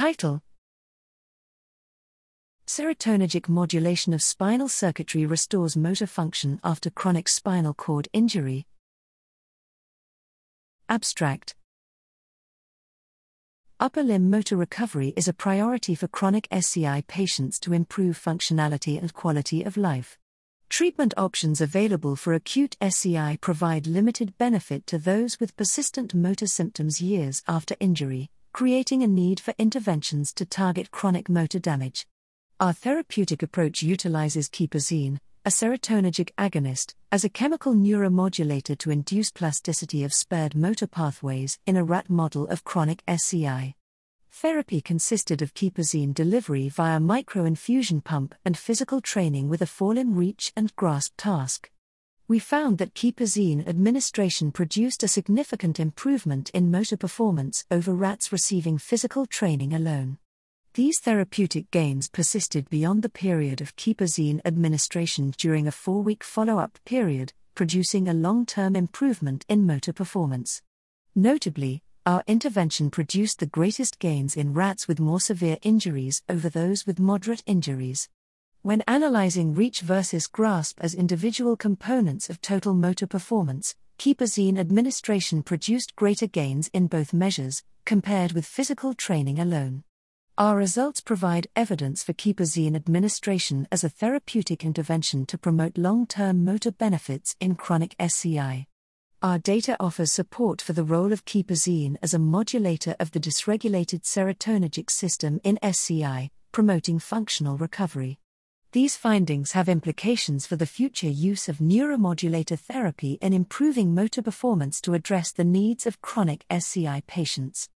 Title: Serotonergic modulation of spinal circuitry restores motor function after chronic spinal cord injury. Abstract: Upper limb motor recovery is a priority for chronic SCI patients to improve functionality and quality of life. Treatment options available for acute SCI provide limited benefit to those with persistent motor symptoms years after injury, creating a need for interventions to target chronic motor damage. Our therapeutic approach utilizes quipazine, a serotonergic agonist, as a chemical neuromodulator to induce plasticity of spared motor pathways in a rat model of chronic SCI. Therapy consisted of quipazine delivery via microinfusion pump and physical training with a forelimb reach and grasp task. We found that quipazine administration produced a significant improvement in motor performance over rats receiving physical training alone. These therapeutic gains persisted beyond the period of quipazine administration during a 4-week follow-up period, producing a long-term improvement in motor performance. Notably, our intervention produced the greatest gains in rats with more severe injuries over those with moderate injuries. When analyzing reach versus grasp as individual components of total motor performance, quipazine administration produced greater gains in both measures, compared with physical training alone. Our results provide evidence for quipazine administration as a therapeutic intervention to promote long-term motor benefits in chronic SCI. Our data offers support for the role of quipazine as a modulator of the dysregulated serotonergic system in SCI, promoting functional recovery. These findings have implications for the future use of neuromodulator therapy in improving motor performance to address the needs of chronic SCI patients.